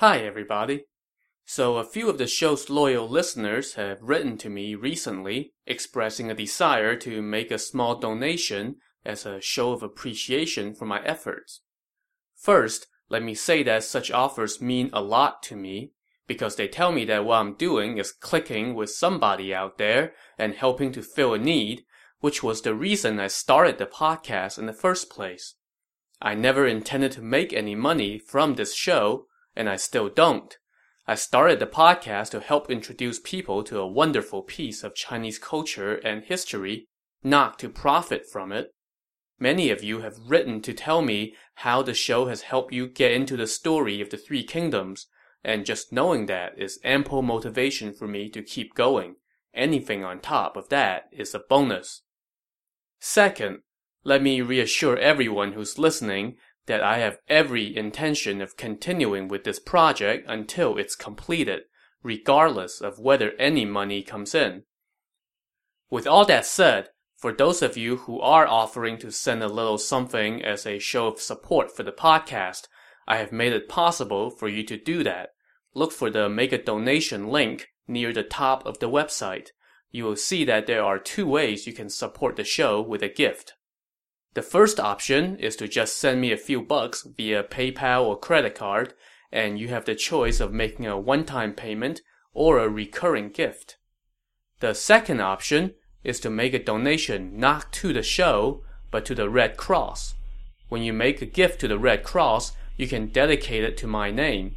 Hi everybody. So a few of the show's loyal listeners have written to me recently, expressing a desire to make a small donation as a show of appreciation for my efforts. First, let me say that such offers mean a lot to me, because they tell me that what I'm doing is clicking with somebody out there and helping to fill a need, which was the reason I started the podcast in the first place. I never intended to make any money from this show, and I still don't. I started the podcast to help introduce people to a wonderful piece of Chinese culture and history, not to profit from it. Many of you have written to tell me how the show has helped you get into the story of the Three Kingdoms, and just knowing that is ample motivation for me to keep going. Anything on top of that is a bonus. Second, let me reassure everyone who's listening that I have every intention of continuing with this project until it's completed, regardless of whether any money comes in. With all that said, for those of you who are offering to send a little something as a show of support for the podcast, I have made it possible for you to do that. Look for the Make a Donation link near the top of the website. You will see that there are two ways you can support the show with a gift. The first option is to just send me a few bucks via PayPal or credit card, and you have the choice of making a one-time payment or a recurring gift. The second option is to make a donation not to the show, but to the Red Cross. When you make a gift to the Red Cross, you can dedicate it to my name.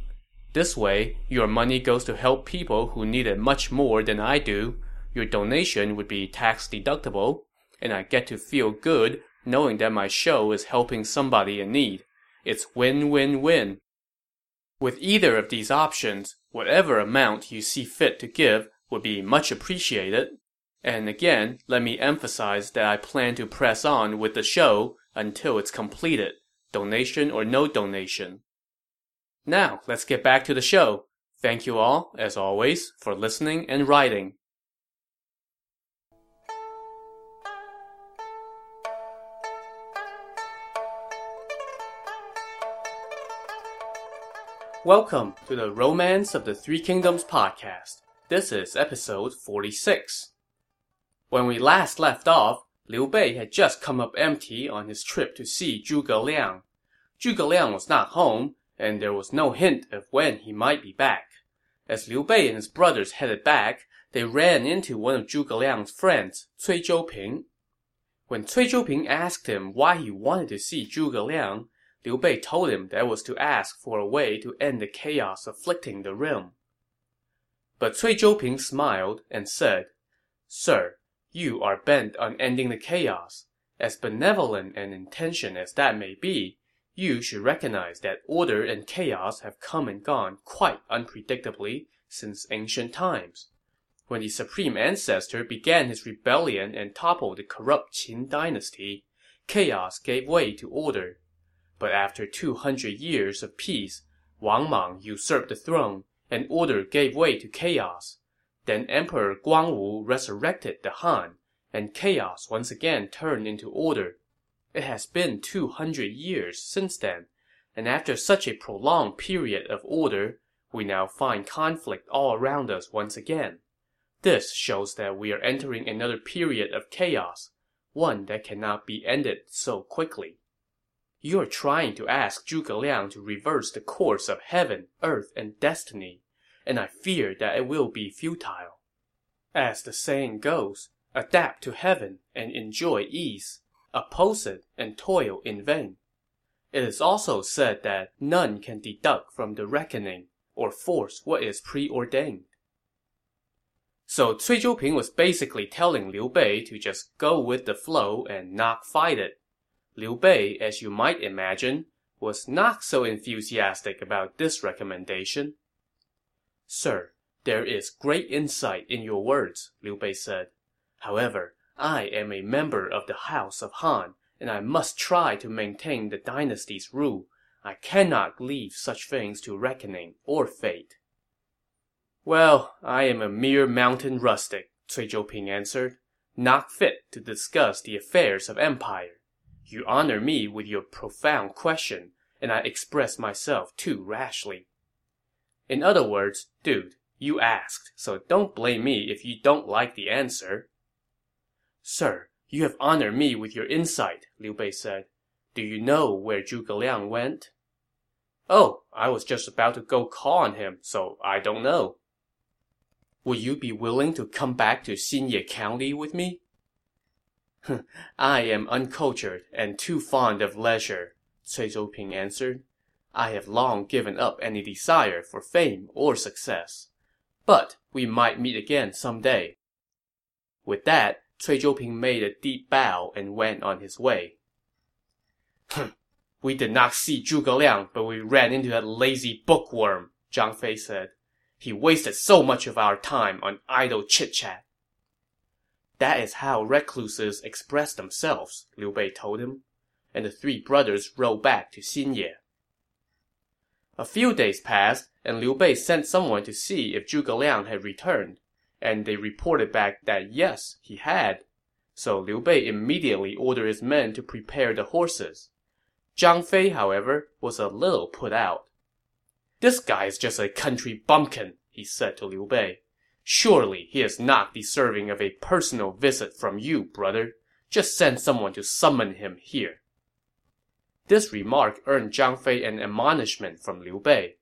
This way, your money goes to help people who need it much more than I do. Your donation would be tax-deductible, and I get to feel good knowing that my show is helping somebody in need. It's win-win-win. With either of these options, whatever amount you see fit to give would be much appreciated. And again, let me emphasize that I plan to press on with the show until it's completed, donation or no donation. Now, let's get back to the show. Thank you all, as always, for listening and writing. Welcome to the Romance of the Three Kingdoms podcast. This is episode 46. When we last left off, Liu Bei had just come up empty on his trip to see Zhuge Liang. Zhuge Liang was not home, and there was no hint of when he might be back. As Liu Bei and his brothers headed back, they ran into one of Zhuge Liang's friends, Cui Zhouping. When Cui Zhouping asked him why he wanted to see Zhuge Liang, Liu Bei told him that was to ask for a way to end the chaos afflicting the realm. But Cui Zhouping smiled and said, "Sir, you are bent on ending the chaos. As benevolent an intention as that may be, you should recognize that order and chaos have come and gone quite unpredictably since ancient times. When the Supreme Ancestor began his rebellion and toppled the corrupt Qin dynasty, chaos gave way to order. But after 200 years of peace, Wang Mang usurped the throne, and order gave way to chaos. Then Emperor Guangwu resurrected the Han, and chaos once again turned into order. It has been 200 years since then, and after such a prolonged period of order, we now find conflict all around us once again. This shows that we are entering another period of chaos, one that cannot be ended so quickly. You are trying to ask Zhuge Liang to reverse the course of heaven, earth, and destiny, and I fear that it will be futile. As the saying goes, adapt to heaven and enjoy ease, oppose it and toil in vain. It is also said that none can deduct from the reckoning or force what is preordained." So Cui Zhouping was basically telling Liu Bei to just go with the flow and not fight it. Liu Bei, as you might imagine, was not so enthusiastic about this recommendation. "Sir, there is great insight in your words," Liu Bei said. "However, I am a member of the House of Han, and I must try to maintain the dynasty's rule. I cannot leave such things to reckoning or fate." "Well, I am a mere mountain rustic," Cui Zhouping answered, "not fit to discuss the affairs of empire. You honor me with your profound question, and I express myself too rashly. In other words, dude, you asked, so don't blame me if you don't like the answer. Sir, you have honored me with your insight, Liu Bei said. Do you know where Zhuge Liang went? Oh, I was just about to go call on him, so I don't know. Would you be willing to come back to Xinye County with me? I am uncultured and too fond of leisure, Cui Zhouping answered. I have long given up any desire for fame or success. But we might meet again someday. With that, Cui Zhouping made a deep bow and went on his way. We did not see Zhuge Liang, but we ran into that lazy bookworm, Zhang Fei said. He wasted so much of our time on idle chit-chat. That is how recluses express themselves, Liu Bei told him, and the three brothers rode back to Xinye. A few days passed, and Liu Bei sent someone to see if Zhuge Liang had returned, and they reported back that yes, he had. So Liu Bei immediately ordered his men to prepare the horses. Zhang Fei, however, was a little put out. This guy is just a country bumpkin, he said to Liu Bei. Surely he is not deserving of a personal visit from you, brother. Just send someone to summon him here. This remark earned Zhang Fei an admonishment from Liu Bei.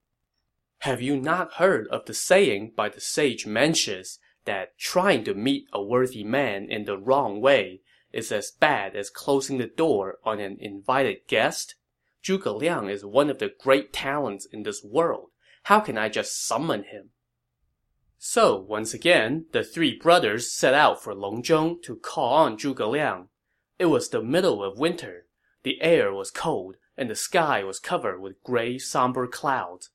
Have you not heard of the saying by the sage Mencius that trying to meet a worthy man in the wrong way is as bad as closing the door on an invited guest? Zhuge Liang is one of the great talents in this world. How can I just summon him? So, once again, the three brothers set out for Longzhong to call on Zhuge Liang. It was the middle of winter. The air was cold, and the sky was covered with gray, somber clouds.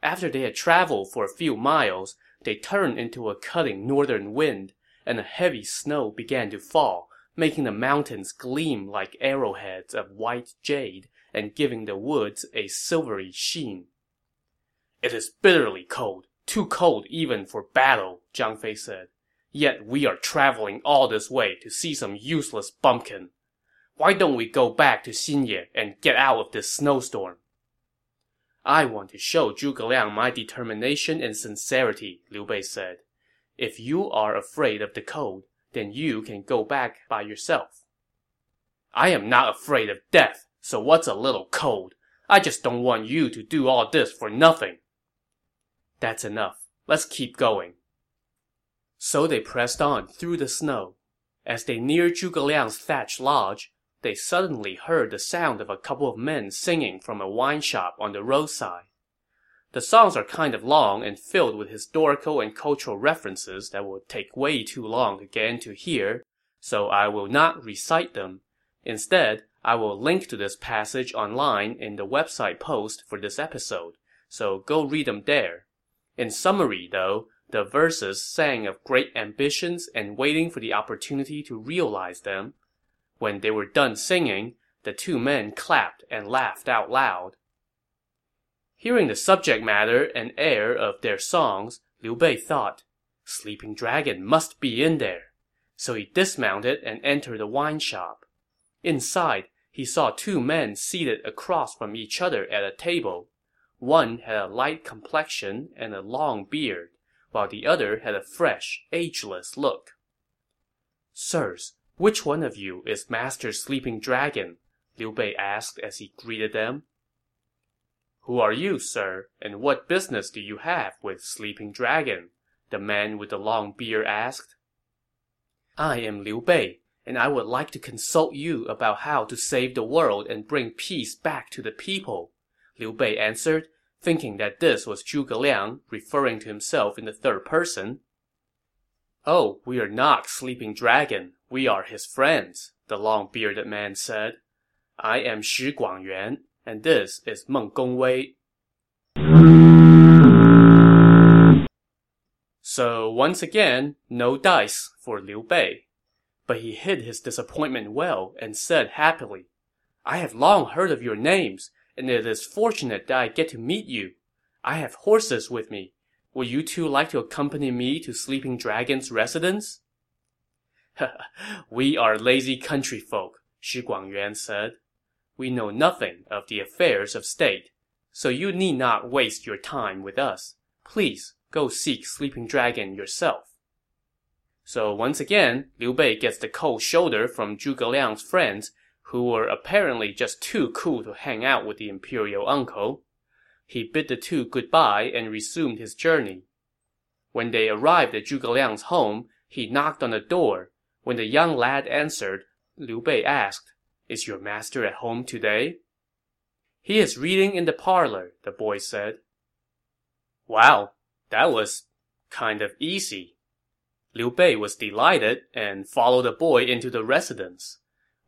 After they had traveled for a few miles, they turned into a cutting northern wind, and a heavy snow began to fall, making the mountains gleam like arrowheads of white jade and giving the woods a silvery sheen. It is bitterly cold, too cold even for battle, Zhang Fei said. Yet we are traveling all this way to see some useless bumpkin. Why don't we go back to Xinye and get out of this snowstorm? I want to show Zhuge Liang my determination and sincerity, Liu Bei said. If you are afraid of the cold, then you can go back by yourself. I am not afraid of death, so what's a little cold? I just don't want you to do all this for nothing. That's enough. Let's keep going. So they pressed on through the snow. As they neared Zhuge Liang's thatched lodge, they suddenly heard the sound of a couple of men singing from a wine shop on the roadside. The songs are kind of long and filled with historical and cultural references that would take way too long to get into here, so I will not recite them. Instead, I will link to this passage online in the website post for this episode, so go read them there. In summary, though, the verses sang of great ambitions and waiting for the opportunity to realize them. When they were done singing, the two men clapped and laughed out loud. Hearing the subject matter and air of their songs, Liu Bei thought, Sleeping Dragon must be in there. So he dismounted and entered the wine shop. Inside, he saw two men seated across from each other at a table. One had a light complexion and a long beard, while the other had a fresh, ageless look. Sirs, which one of you is Master Sleeping Dragon? Liu Bei asked as he greeted them. Who are you, sir, and what business do you have with Sleeping Dragon? The man with the long beard asked. I am Liu Bei, and I would like to consult you about how to save the world and bring peace back to the people, Liu Bei answered, thinking that this was Zhuge Liang, referring to himself in the third person. Oh, we are not Sleeping Dragon. We are his friends, the long-bearded man said. I am Shi Guangyuan, and this is Meng Gongwei. So once again, no dice for Liu Bei. But he hid his disappointment well and said happily, I have long heard of your names, and it is fortunate that I get to meet you. I have horses with me. Would you two like to accompany me to Sleeping Dragon's residence? We are lazy country folk, Shi Guangyuan said. We know nothing of the affairs of state, so you need not waste your time with us. Please go seek Sleeping Dragon yourself. So once again, Liu Bei gets the cold shoulder from Zhuge Liang's friends, who were apparently just too cool to hang out with the imperial uncle. He bid the two goodbye and resumed his journey. When they arrived at Zhuge Liang's home, he knocked on the door. When the young lad answered, Liu Bei asked, "Is your master at home today?" "He is reading in the parlor," the boy said. Wow, that was kind of easy. Liu Bei was delighted and followed the boy into the residence.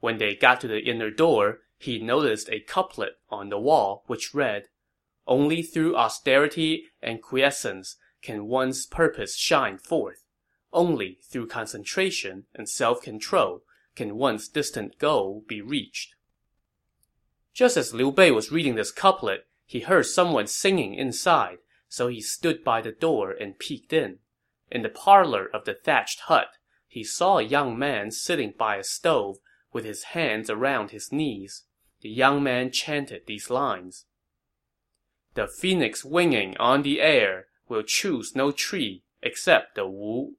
When they got to the inner door, he noticed a couplet on the wall which read, "Only through austerity and quiescence can one's purpose shine forth. Only through concentration and self-control can one's distant goal be reached." Just as Liu Bei was reading this couplet, he heard someone singing inside, so he stood by the door and peeked in. In the parlor of the thatched hut, he saw a young man sitting by a stove with his hands around his knees. The young man chanted these lines. "The phoenix winging on the air will choose no tree except the Wu.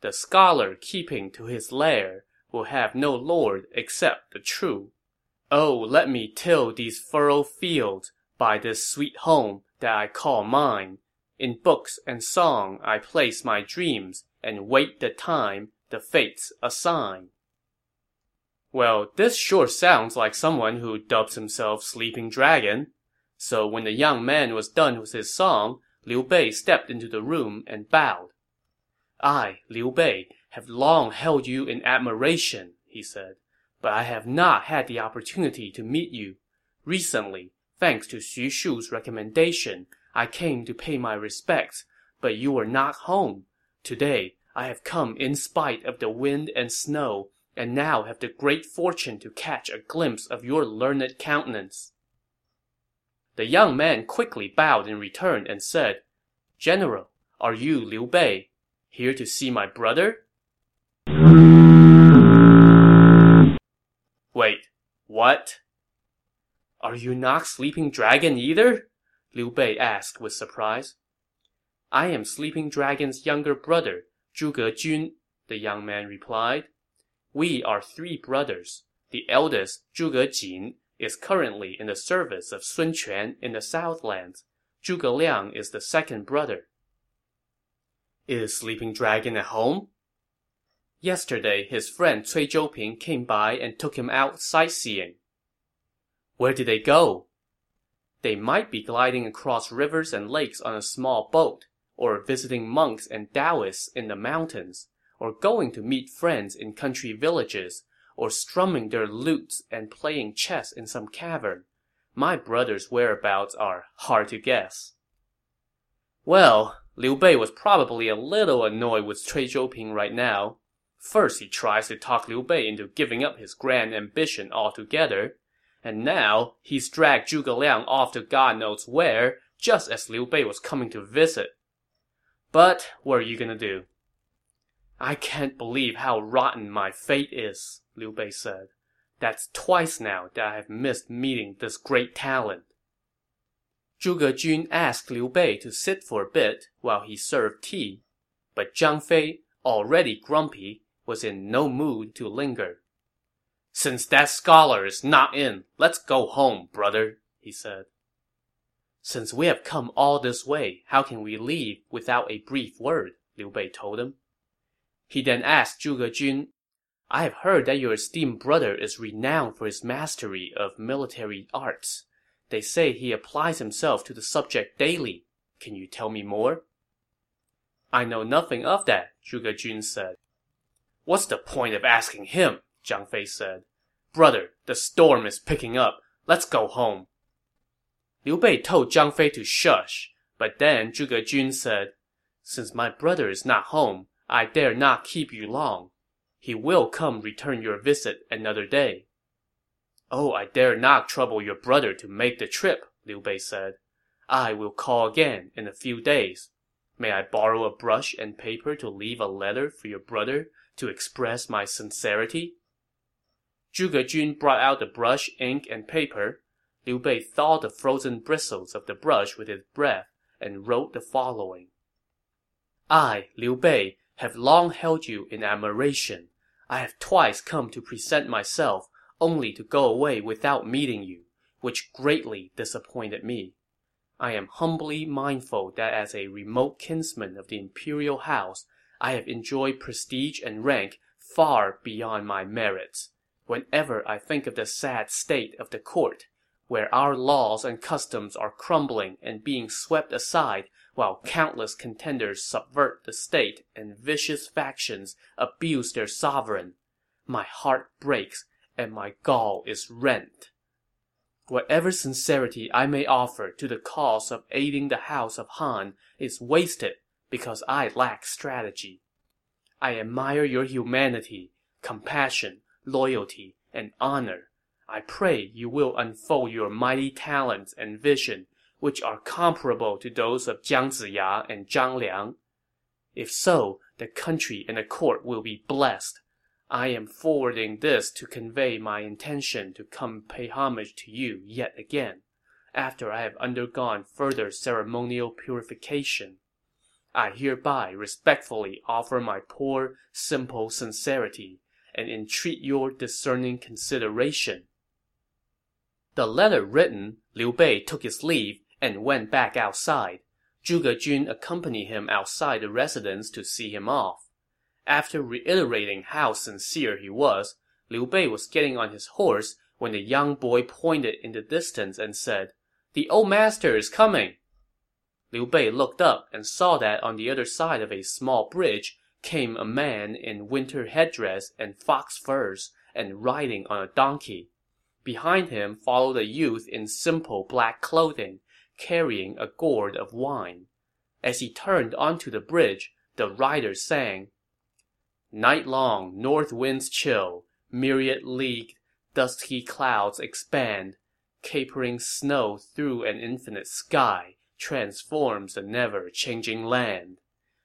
The scholar keeping to his lair will have no lord except the true. Oh, let me till these fertile fields by this sweet home that I call mine. In books and song I place my dreams and wait the time the fates assign." Well, this sure sounds like someone who dubs himself Sleeping Dragon. So when the young man was done with his song, Liu Bei stepped into the room and bowed. "I, Liu Bei, have long held you in admiration," he said, "but I have not had the opportunity to meet you. Recently, thanks to Xu Shu's recommendation, I came to pay my respects, but you were not home. Today, I have come in spite of the wind and snow, and now have the great fortune to catch a glimpse of your learned countenance." The young man quickly bowed in return and said, "General, are you Liu Bei? Here to see my brother?" "Wait, what? Are you not Sleeping Dragon either?" Liu Bei asked with surprise. "I am Sleeping Dragon's younger brother, Zhuge Jun," the young man replied. "We are three brothers. The eldest, Zhuge Jin, is currently in the service of Sun Quan in the Southlands. Zhuge Liang is the second brother." "Is Sleeping Dragon at home?" "Yesterday, his friend Cui Zhouping came by and took him out sightseeing." "Where did they go?" "They might be gliding across rivers and lakes on a small boat, or visiting monks and Taoists in the mountains, or going to meet friends in country villages, or strumming their lutes and playing chess in some cavern. My brother's whereabouts are hard to guess." Well, Liu Bei was probably a little annoyed with Cui Zhouping right now. First he tries to talk Liu Bei into giving up his grand ambition altogether, and now he's dragged Zhuge Liang off to God knows where, just as Liu Bei was coming to visit. But what are you gonna do? "I can't believe how rotten my fate is," Liu Bei said. "That's twice now that I have missed meeting this great talent." Zhuge Jun asked Liu Bei to sit for a bit while he served tea, but Zhang Fei, already grumpy, was in no mood to linger. "Since that scholar is not in, let's go home, brother," he said. "Since we have come all this way, how can we leave without a brief word?" Liu Bei told him. He then asked Zhuge Jun, "I have heard that your esteemed brother is renowned for his mastery of military arts. They say he applies himself to the subject daily. Can you tell me more?" "I know nothing of that," Zhuge Jun said. "What's the point of asking him?" Zhang Fei said. "Brother, the storm is picking up. Let's go home." Liu Bei told Zhang Fei to shush, but then Zhuge Jun said, "Since my brother is not home, I dare not keep you long. He will come return your visit another day." "Oh, I dare not trouble your brother to make the trip," Liu Bei said. "I will call again in a few days. May I borrow a brush and paper to leave a letter for your brother to express my sincerity?" Zhuge Jun brought out the brush, ink, and paper. Liu Bei thawed the frozen bristles of the brush with his breath and wrote the following. I, Liu Bei, have long held you in admiration. I have twice come to present myself, only to go away without meeting you, which greatly disappointed me. I am humbly mindful that as a remote kinsman of the imperial house, I have enjoyed prestige and rank far beyond my merits. Whenever I think of the sad state of the court, where our laws and customs are crumbling and being swept aside while countless contenders subvert the state and vicious factions abuse their sovereign, my heart breaks and my gall is rent. Whatever sincerity I may offer to the cause of aiding the house of Han is wasted because I lack strategy. I admire your humanity, compassion, loyalty, and honor. I pray you will unfold your mighty talents and vision, which are comparable to those of Jiang Ziya and Zhang Liang. If so, the country and the court will be blessed. I am forwarding this to convey my intention to come pay homage to you yet again, after I have undergone further ceremonial purification. I hereby respectfully offer my poor, simple sincerity, and entreat your discerning consideration. The letter written, Liu Bei took his leave and went back outside. Zhuge Jun accompanied him outside the residence to see him off. After reiterating how sincere he was, Liu Bei was getting on his horse when the young boy pointed in the distance and said, "The old master is coming." Liu Bei looked up and saw that on the other side of a small bridge came a man in winter headdress and fox furs, and riding on a donkey. Behind him followed a youth in simple black clothing, carrying a gourd of wine. As he turned onto the bridge, the rider sang, "Night long north winds chill, myriad-leagued dusky clouds expand, capering snow through an infinite sky transforms the never-changing land.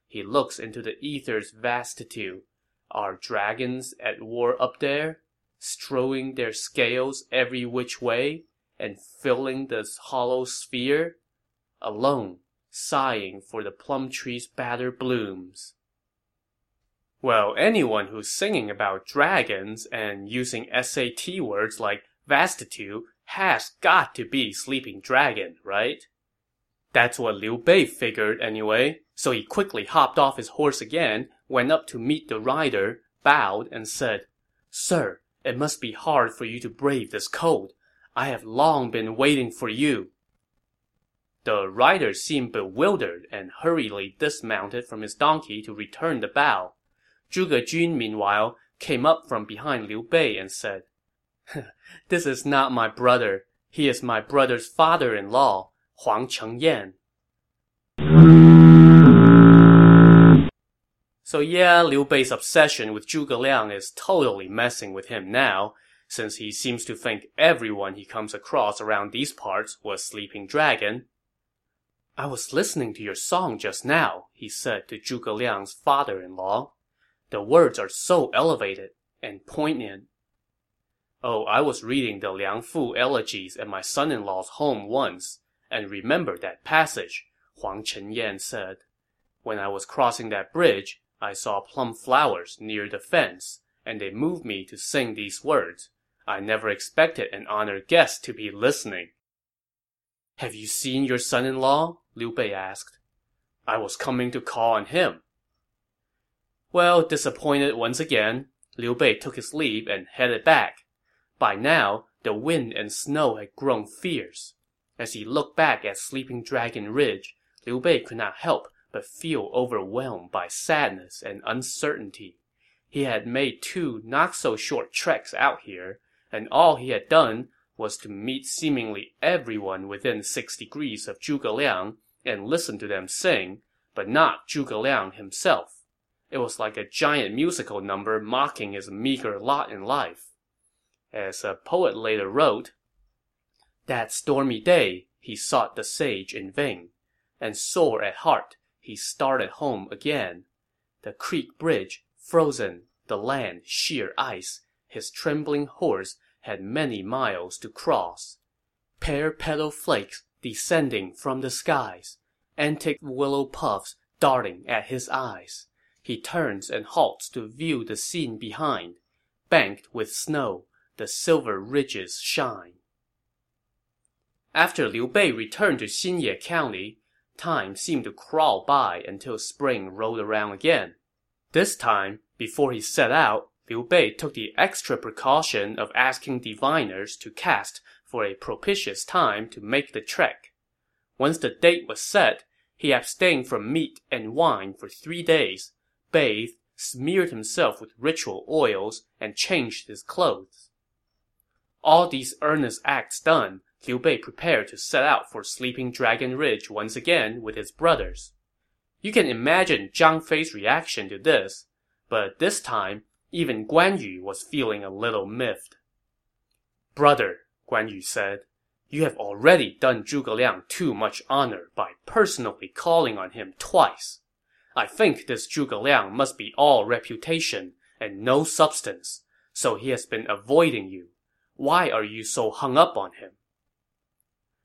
He looks into the ether's vastitude. Are dragons at war up there, strewing their scales every which way, and filling this hollow sphere? Alone, sighing for the plum tree's battered blooms." Well, anyone who's singing about dragons and using SAT words like vastitude has got to be Sleeping Dragon, right? That's what Liu Bei figured anyway, so he quickly hopped off his horse again, went up to meet the rider, bowed, and said, "Sir, it must be hard for you to brave this cold. I have long been waiting for you." The rider seemed bewildered and hurriedly dismounted from his donkey to return the bow. Zhuge Jun, meanwhile, came up from behind Liu Bei and said, "This is not my brother. He is my brother's father-in-law, Huang Chengyan." So yeah, Liu Bei's obsession with Zhuge Liang is totally messing with him now, since he seems to think everyone he comes across around these parts was Sleeping Dragon. "I was listening to your song just now," he said to Zhuge Liang's father-in-law. "The words are so elevated and poignant." "Oh, I was reading the Liang Fu elegies at my son-in-law's home once, and remember that passage," Huang Chengyan said. "When I was crossing that bridge, I saw plum flowers near the fence, and they moved me to sing these words. I never expected an honored guest to be listening." "Have you seen your son-in-law?" Liu Bei asked. "I was coming to call on him." Well, disappointed once again, Liu Bei took his leave and headed back. By now, the wind and snow had grown fierce. As he looked back at Sleeping Dragon Ridge, Liu Bei could not help but feel overwhelmed by sadness and uncertainty. He had made two not-so-short treks out here, and all he had done was to meet seemingly everyone within 6 degrees of Zhuge Liang and listen to them sing, but not Zhuge Liang himself. It was like a giant musical number mocking his meager lot in life. As a poet later wrote, "That stormy day he sought the sage in vain, and sore at heart he started home again. The creek bridge, frozen, the land sheer ice, his trembling horse had many miles to cross. Pear-petal flakes descending from the skies, antique willow puffs darting at his eyes. He turns and halts to view the scene behind. Banked with snow, the silver ridges shine. After Liu Bei returned to Xinye County, time seemed to crawl by until spring rolled around again. This time, before he set out, Liu Bei took the extra precaution of asking diviners to cast for a propitious time to make the trek. Once the date was set, he abstained from meat and wine for 3 days, bathed, smeared himself with ritual oils, and changed his clothes. All these earnest acts done, Liu Bei prepared to set out for Sleeping Dragon Ridge once again with his brothers. You can imagine Zhang Fei's reaction to this, but this time, even Guan Yu was feeling a little miffed. "Brother," Guan Yu said, "you have already done Zhuge Liang too much honor by personally calling on him twice. I think this Zhuge Liang must be all reputation and no substance, so he has been avoiding you. Why are you so hung up on him?"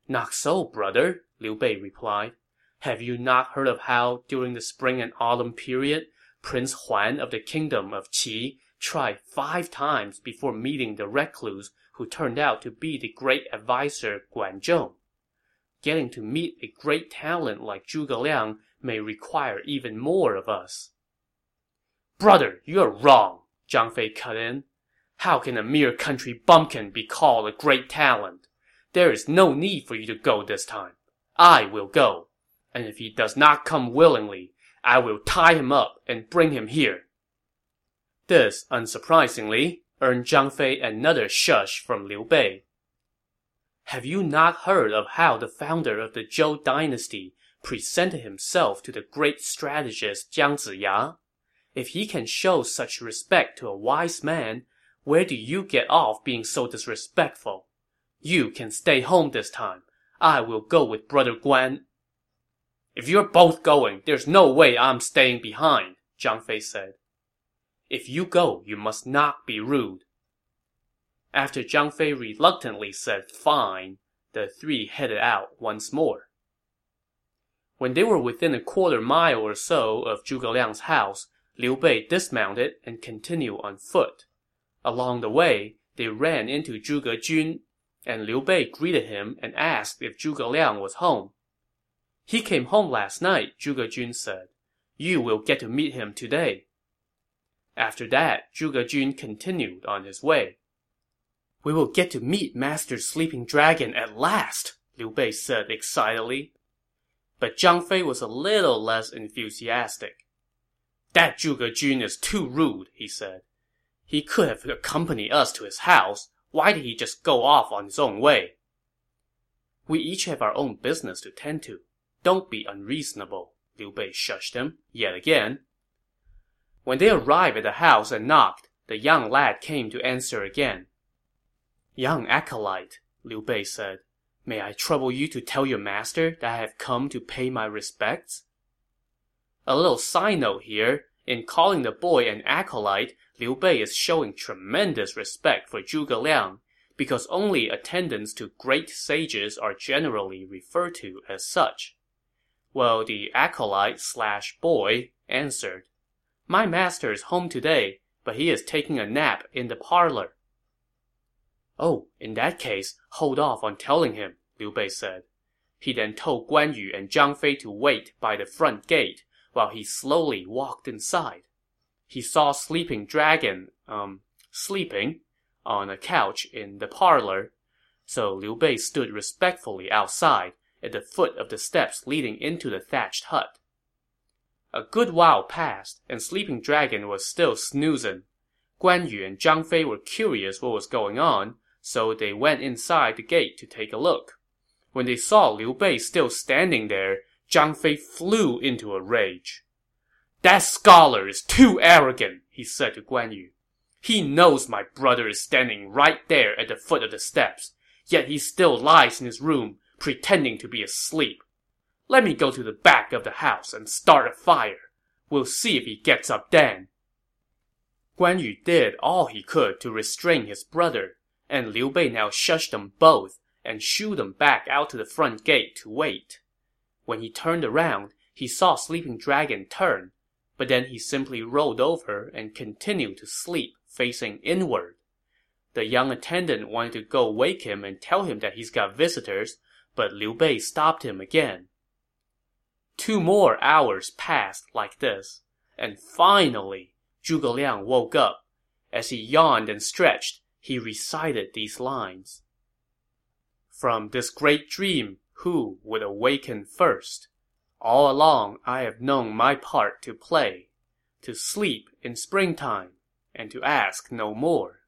"Not so, brother," Liu Bei replied. "Have you not heard of how, during the spring and autumn period, Prince Huan of the kingdom of Qi tried 5 times before meeting the recluse who turned out to be the great advisor Guan Zhong? Getting to meet a great talent like Zhuge Liang may require even more of us." "Brother, you are wrong," Zhang Fei cut in. "How can a mere country bumpkin be called a great talent? There is no need for you to go this time. I will go, and if he does not come willingly, I will tie him up and bring him here." This, unsurprisingly, earned Zhang Fei another shush from Liu Bei. "Have you not heard of how the founder of the Zhou dynasty presented himself to the great strategist Jiang Ziya? If he can show such respect to a wise man, where do you get off being so disrespectful? You can stay home this time. I will go with Brother Guan." "If you're both going, there's no way I'm staying behind," Zhang Fei said. "If you go, you must not be rude." After Zhang Fei reluctantly said fine, the three headed out once more. When they were within a quarter mile or so of Zhuge Liang's house, Liu Bei dismounted and continued on foot. Along the way, they ran into Zhuge Jun, and Liu Bei greeted him and asked if Zhuge Liang was home. "He came home last night," Zhuge Jun said. "You will get to meet him today." After that, Zhuge Jun continued on his way. "We will get to meet Master Sleeping Dragon at last," Liu Bei said excitedly. But Zhang Fei was a little less enthusiastic. "That Zhuge Jun is too rude," he said. "He could have accompanied us to his house. Why did he just go off on his own way?" "We each have our own business to tend to. Don't be unreasonable," Liu Bei shushed him yet again. When they arrived at the house and knocked, the young lad came to answer again. "Young acolyte," Liu Bei said, "may I trouble you to tell your master that I have come to pay my respects?" A little side note here. In calling the boy an acolyte, Liu Bei is showing tremendous respect for Zhuge Liang, because only attendants to great sages are generally referred to as such. Well, the acolyte/boy answered, "My master is home today, but he is taking a nap in the parlor." "Oh, in that case, hold off on telling him," Liu Bei said. He then told Guan Yu and Zhang Fei to wait by the front gate, while he slowly walked inside. He saw Sleeping Dragon, sleeping on a couch in the parlor, so Liu Bei stood respectfully outside, at the foot of the steps leading into the thatched hut. A good while passed, and Sleeping Dragon was still snoozing. Guan Yu and Zhang Fei were curious what was going on, so they went inside the gate to take a look. When they saw Liu Bei still standing there, Zhang Fei flew into a rage. "That scholar is too arrogant," he said to Guan Yu. "He knows my brother is standing right there at the foot of the steps, yet he still lies in his room, pretending to be asleep. Let me go to the back of the house and start a fire. We'll see if he gets up then." Guan Yu did all he could to restrain his brother, and Liu Bei now shushed them both and shooed them back out to the front gate to wait. When he turned around, he saw Sleeping Dragon turn, but then he simply rolled over and continued to sleep, facing inward. The young attendant wanted to go wake him and tell him that he's got visitors, but Liu Bei stopped him again. 2 more hours passed like this, and finally, Zhuge Liang woke up. As he yawned and stretched, he recited these lines. From this great dream, who would awaken first? All along I have known my part to play, to sleep in springtime, and to ask no more.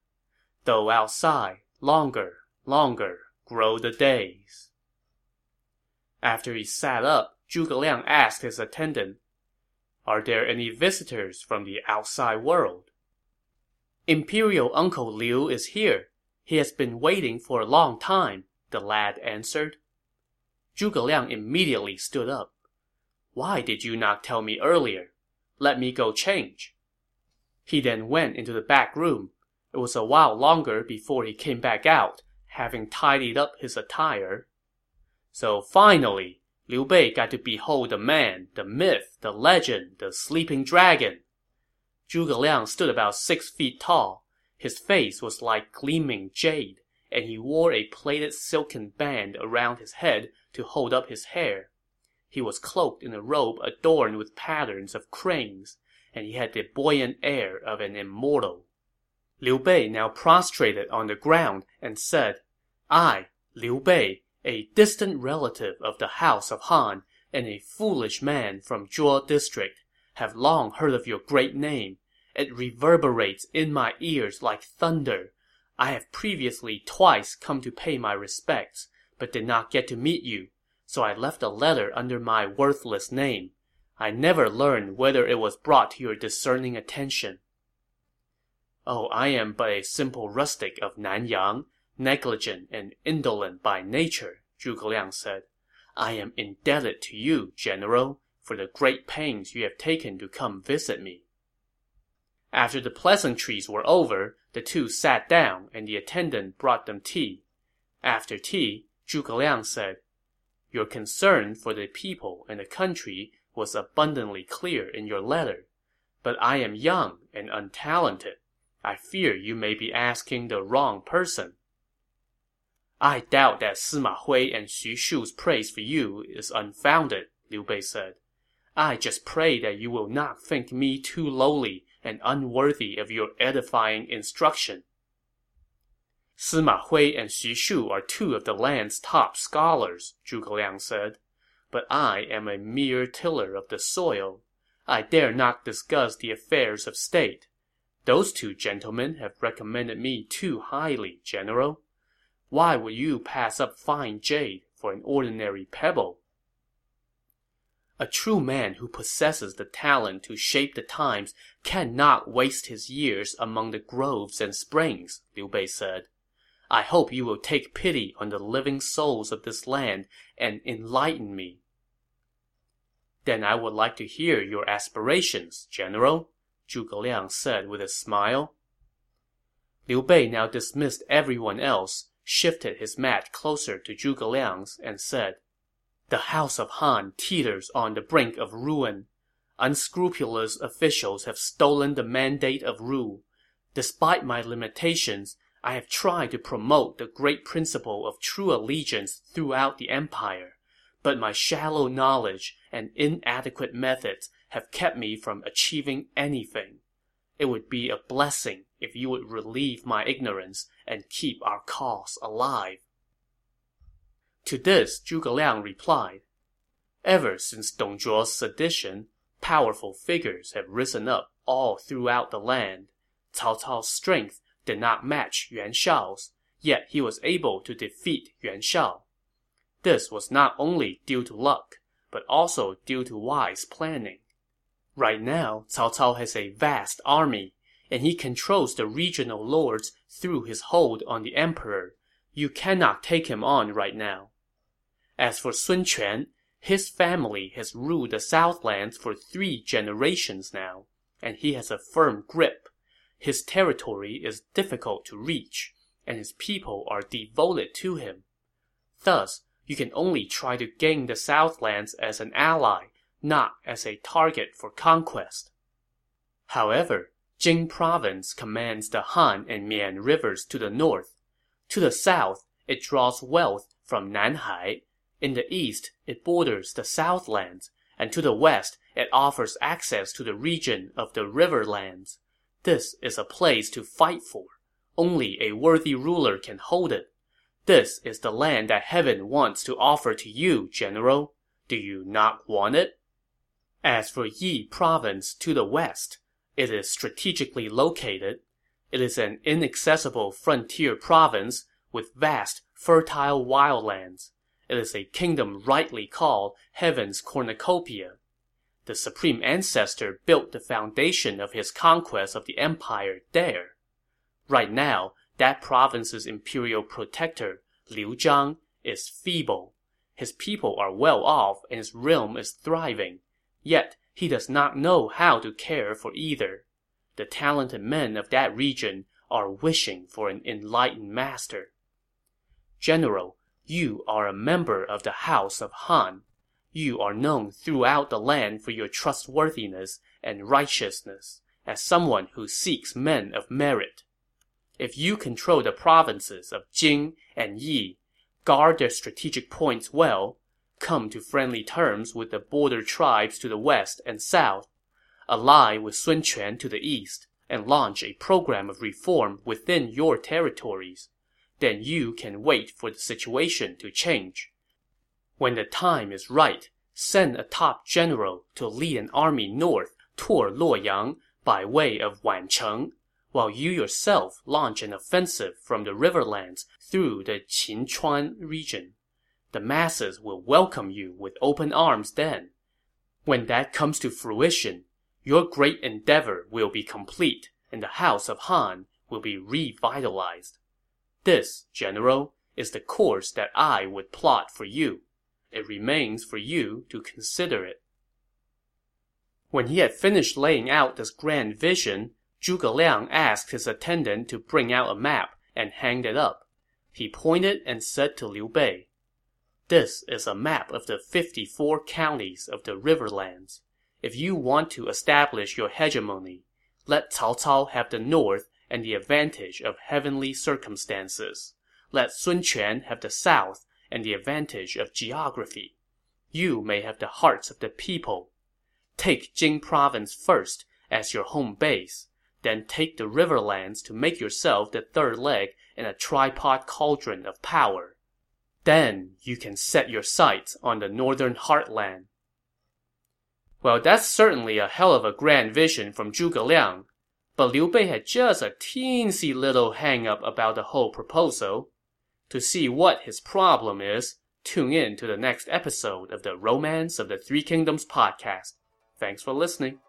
Though outside, longer, longer grow the days. After he sat up, Zhuge Liang asked his attendant, "Are there any visitors from the outside world?" "Imperial Uncle Liu is here. He has been waiting for a long time," the lad answered. Zhuge Liang immediately stood up. "Why did you not tell me earlier? Let me go change." He then went into the back room. It was a while longer before he came back out, having tidied up his attire. So finally, Liu Bei got to behold the man, the myth, the legend, the sleeping dragon. Zhuge Liang stood about 6 feet tall. His face was like gleaming jade, and he wore a plaited silken band around his head to hold up his hair. He was cloaked in a robe adorned with patterns of cranes, and he had the buoyant air of an immortal. Liu Bei now prostrated on the ground and said, "I, Liu Bei, a distant relative of the House of Han, and a foolish man from Zhuo District, have long heard of your great name. It reverberates in my ears like thunder. I have previously twice come to pay my respects, but did not get to meet you, so I left a letter under my worthless name. I never learned whether it was brought to your discerning attention." "Oh, I am but a simple rustic of Nanyang, negligent and indolent by nature," Zhuge Liang said. "I am indebted to you, General, for the great pains you have taken to come visit me." After the pleasantries were over, the two sat down and the attendant brought them tea. After tea, Zhuge Liang said, "Your concern for the people and the country was abundantly clear in your letter, but I am young and untalented. I fear you may be asking the wrong person." "I doubt that Sima Hui and Xu Shu's praise for you is unfounded," Liu Bei said. "I just pray that you will not think me too lowly and unworthy of your edifying instruction." "Sima Hui and Xu Shu are two of the land's top scholars," Zhuge Liang said, "but I am a mere tiller of the soil. I dare not discuss the affairs of state. Those two gentlemen have recommended me too highly, General. Why would you pass up fine jade for an ordinary pebble?" "A true man who possesses the talent to shape the times cannot waste his years among the groves and springs," Liu Bei said. "I hope you will take pity on the living souls of this land and enlighten me." "Then I would like to hear your aspirations, General," Zhuge Liang said with a smile. Liu Bei now dismissed everyone else, shifted his mat closer to Zhuge Liang's, and said, "The House of Han teeters on the brink of ruin. Unscrupulous officials have stolen the mandate of rule. Despite my limitations, I have tried to promote the great principle of true allegiance throughout the empire, but my shallow knowledge and inadequate methods have kept me from achieving anything. It would be a blessing if you would relieve my ignorance and keep our cause alive." To this, Zhuge Liang replied, "Ever since Dong Zhuo's sedition, powerful figures have risen up all throughout the land. Cao Cao's strength did not match Yuan Shao's, yet he was able to defeat Yuan Shao. This was not only due to luck, but also due to wise planning. Right now, Cao Cao has a vast army, and he controls the regional lords through his hold on the emperor. You cannot take him on right now. As for Sun Quan, his family has ruled the Southlands for 3 generations now, and he has a firm grip. His territory is difficult to reach, and his people are devoted to him. Thus, you can only try to gain the Southlands as an ally, not as a target for conquest. However, Jing Province commands the Han and Mian rivers to the north. To the south, it draws wealth from Nanhai. In the east, it borders the Southlands, and to the west, it offers access to the region of the Riverlands. This is a place to fight for. Only a worthy ruler can hold it. This is the land that heaven wants to offer to you, General. Do you not want it? As for Yi Province to the west, it is strategically located. It is an inaccessible frontier province with vast, fertile wildlands. It is a kingdom rightly called Heaven's Cornucopia. The Supreme Ancestor built the foundation of his conquest of the empire there. Right now, that province's imperial protector, Liu Zhang, is feeble. His people are well off and his realm is thriving. Yet, he does not know how to care for either. The talented men of that region are wishing for an enlightened master. General, you are a member of the House of Han. You are known throughout the land for your trustworthiness and righteousness, as someone who seeks men of merit. If you control the provinces of Jing and Yi, guard their strategic points well, come to friendly terms with the border tribes to the west and south, ally with Sun Quan to the east, and launch a program of reform within your territories. Then you can wait for the situation to change. When the time is right, send a top general to lead an army north toward Luoyang by way of Wancheng, while you yourself launch an offensive from the riverlands through the Qin Chuan region. The masses will welcome you with open arms then. When that comes to fruition, your great endeavor will be complete, and the House of Han will be revitalized. This, General, is the course that I would plot for you. It remains for you to consider it. When he had finished laying out this grand vision, Zhuge Liang asked his attendant to bring out a map and hang it up. He pointed and said to Liu Bei, "This is a map of the 54 counties of the Riverlands. If you want to establish your hegemony, let Cao Cao have the north and the advantage of heavenly circumstances. Let Sun Quan have the south and the advantage of geography. You may have the hearts of the people. Take Jing Province first as your home base, then take the riverlands to make yourself the third leg in a tripod cauldron of power. Then you can set your sights on the northern heartland." Well, that's certainly a hell of a grand vision from Zhuge Liang, but Liu Bei had just a teensy little hang-up about the whole proposal. To see what his problem is, tune in to the next episode of the Romance of the Three Kingdoms podcast. Thanks for listening.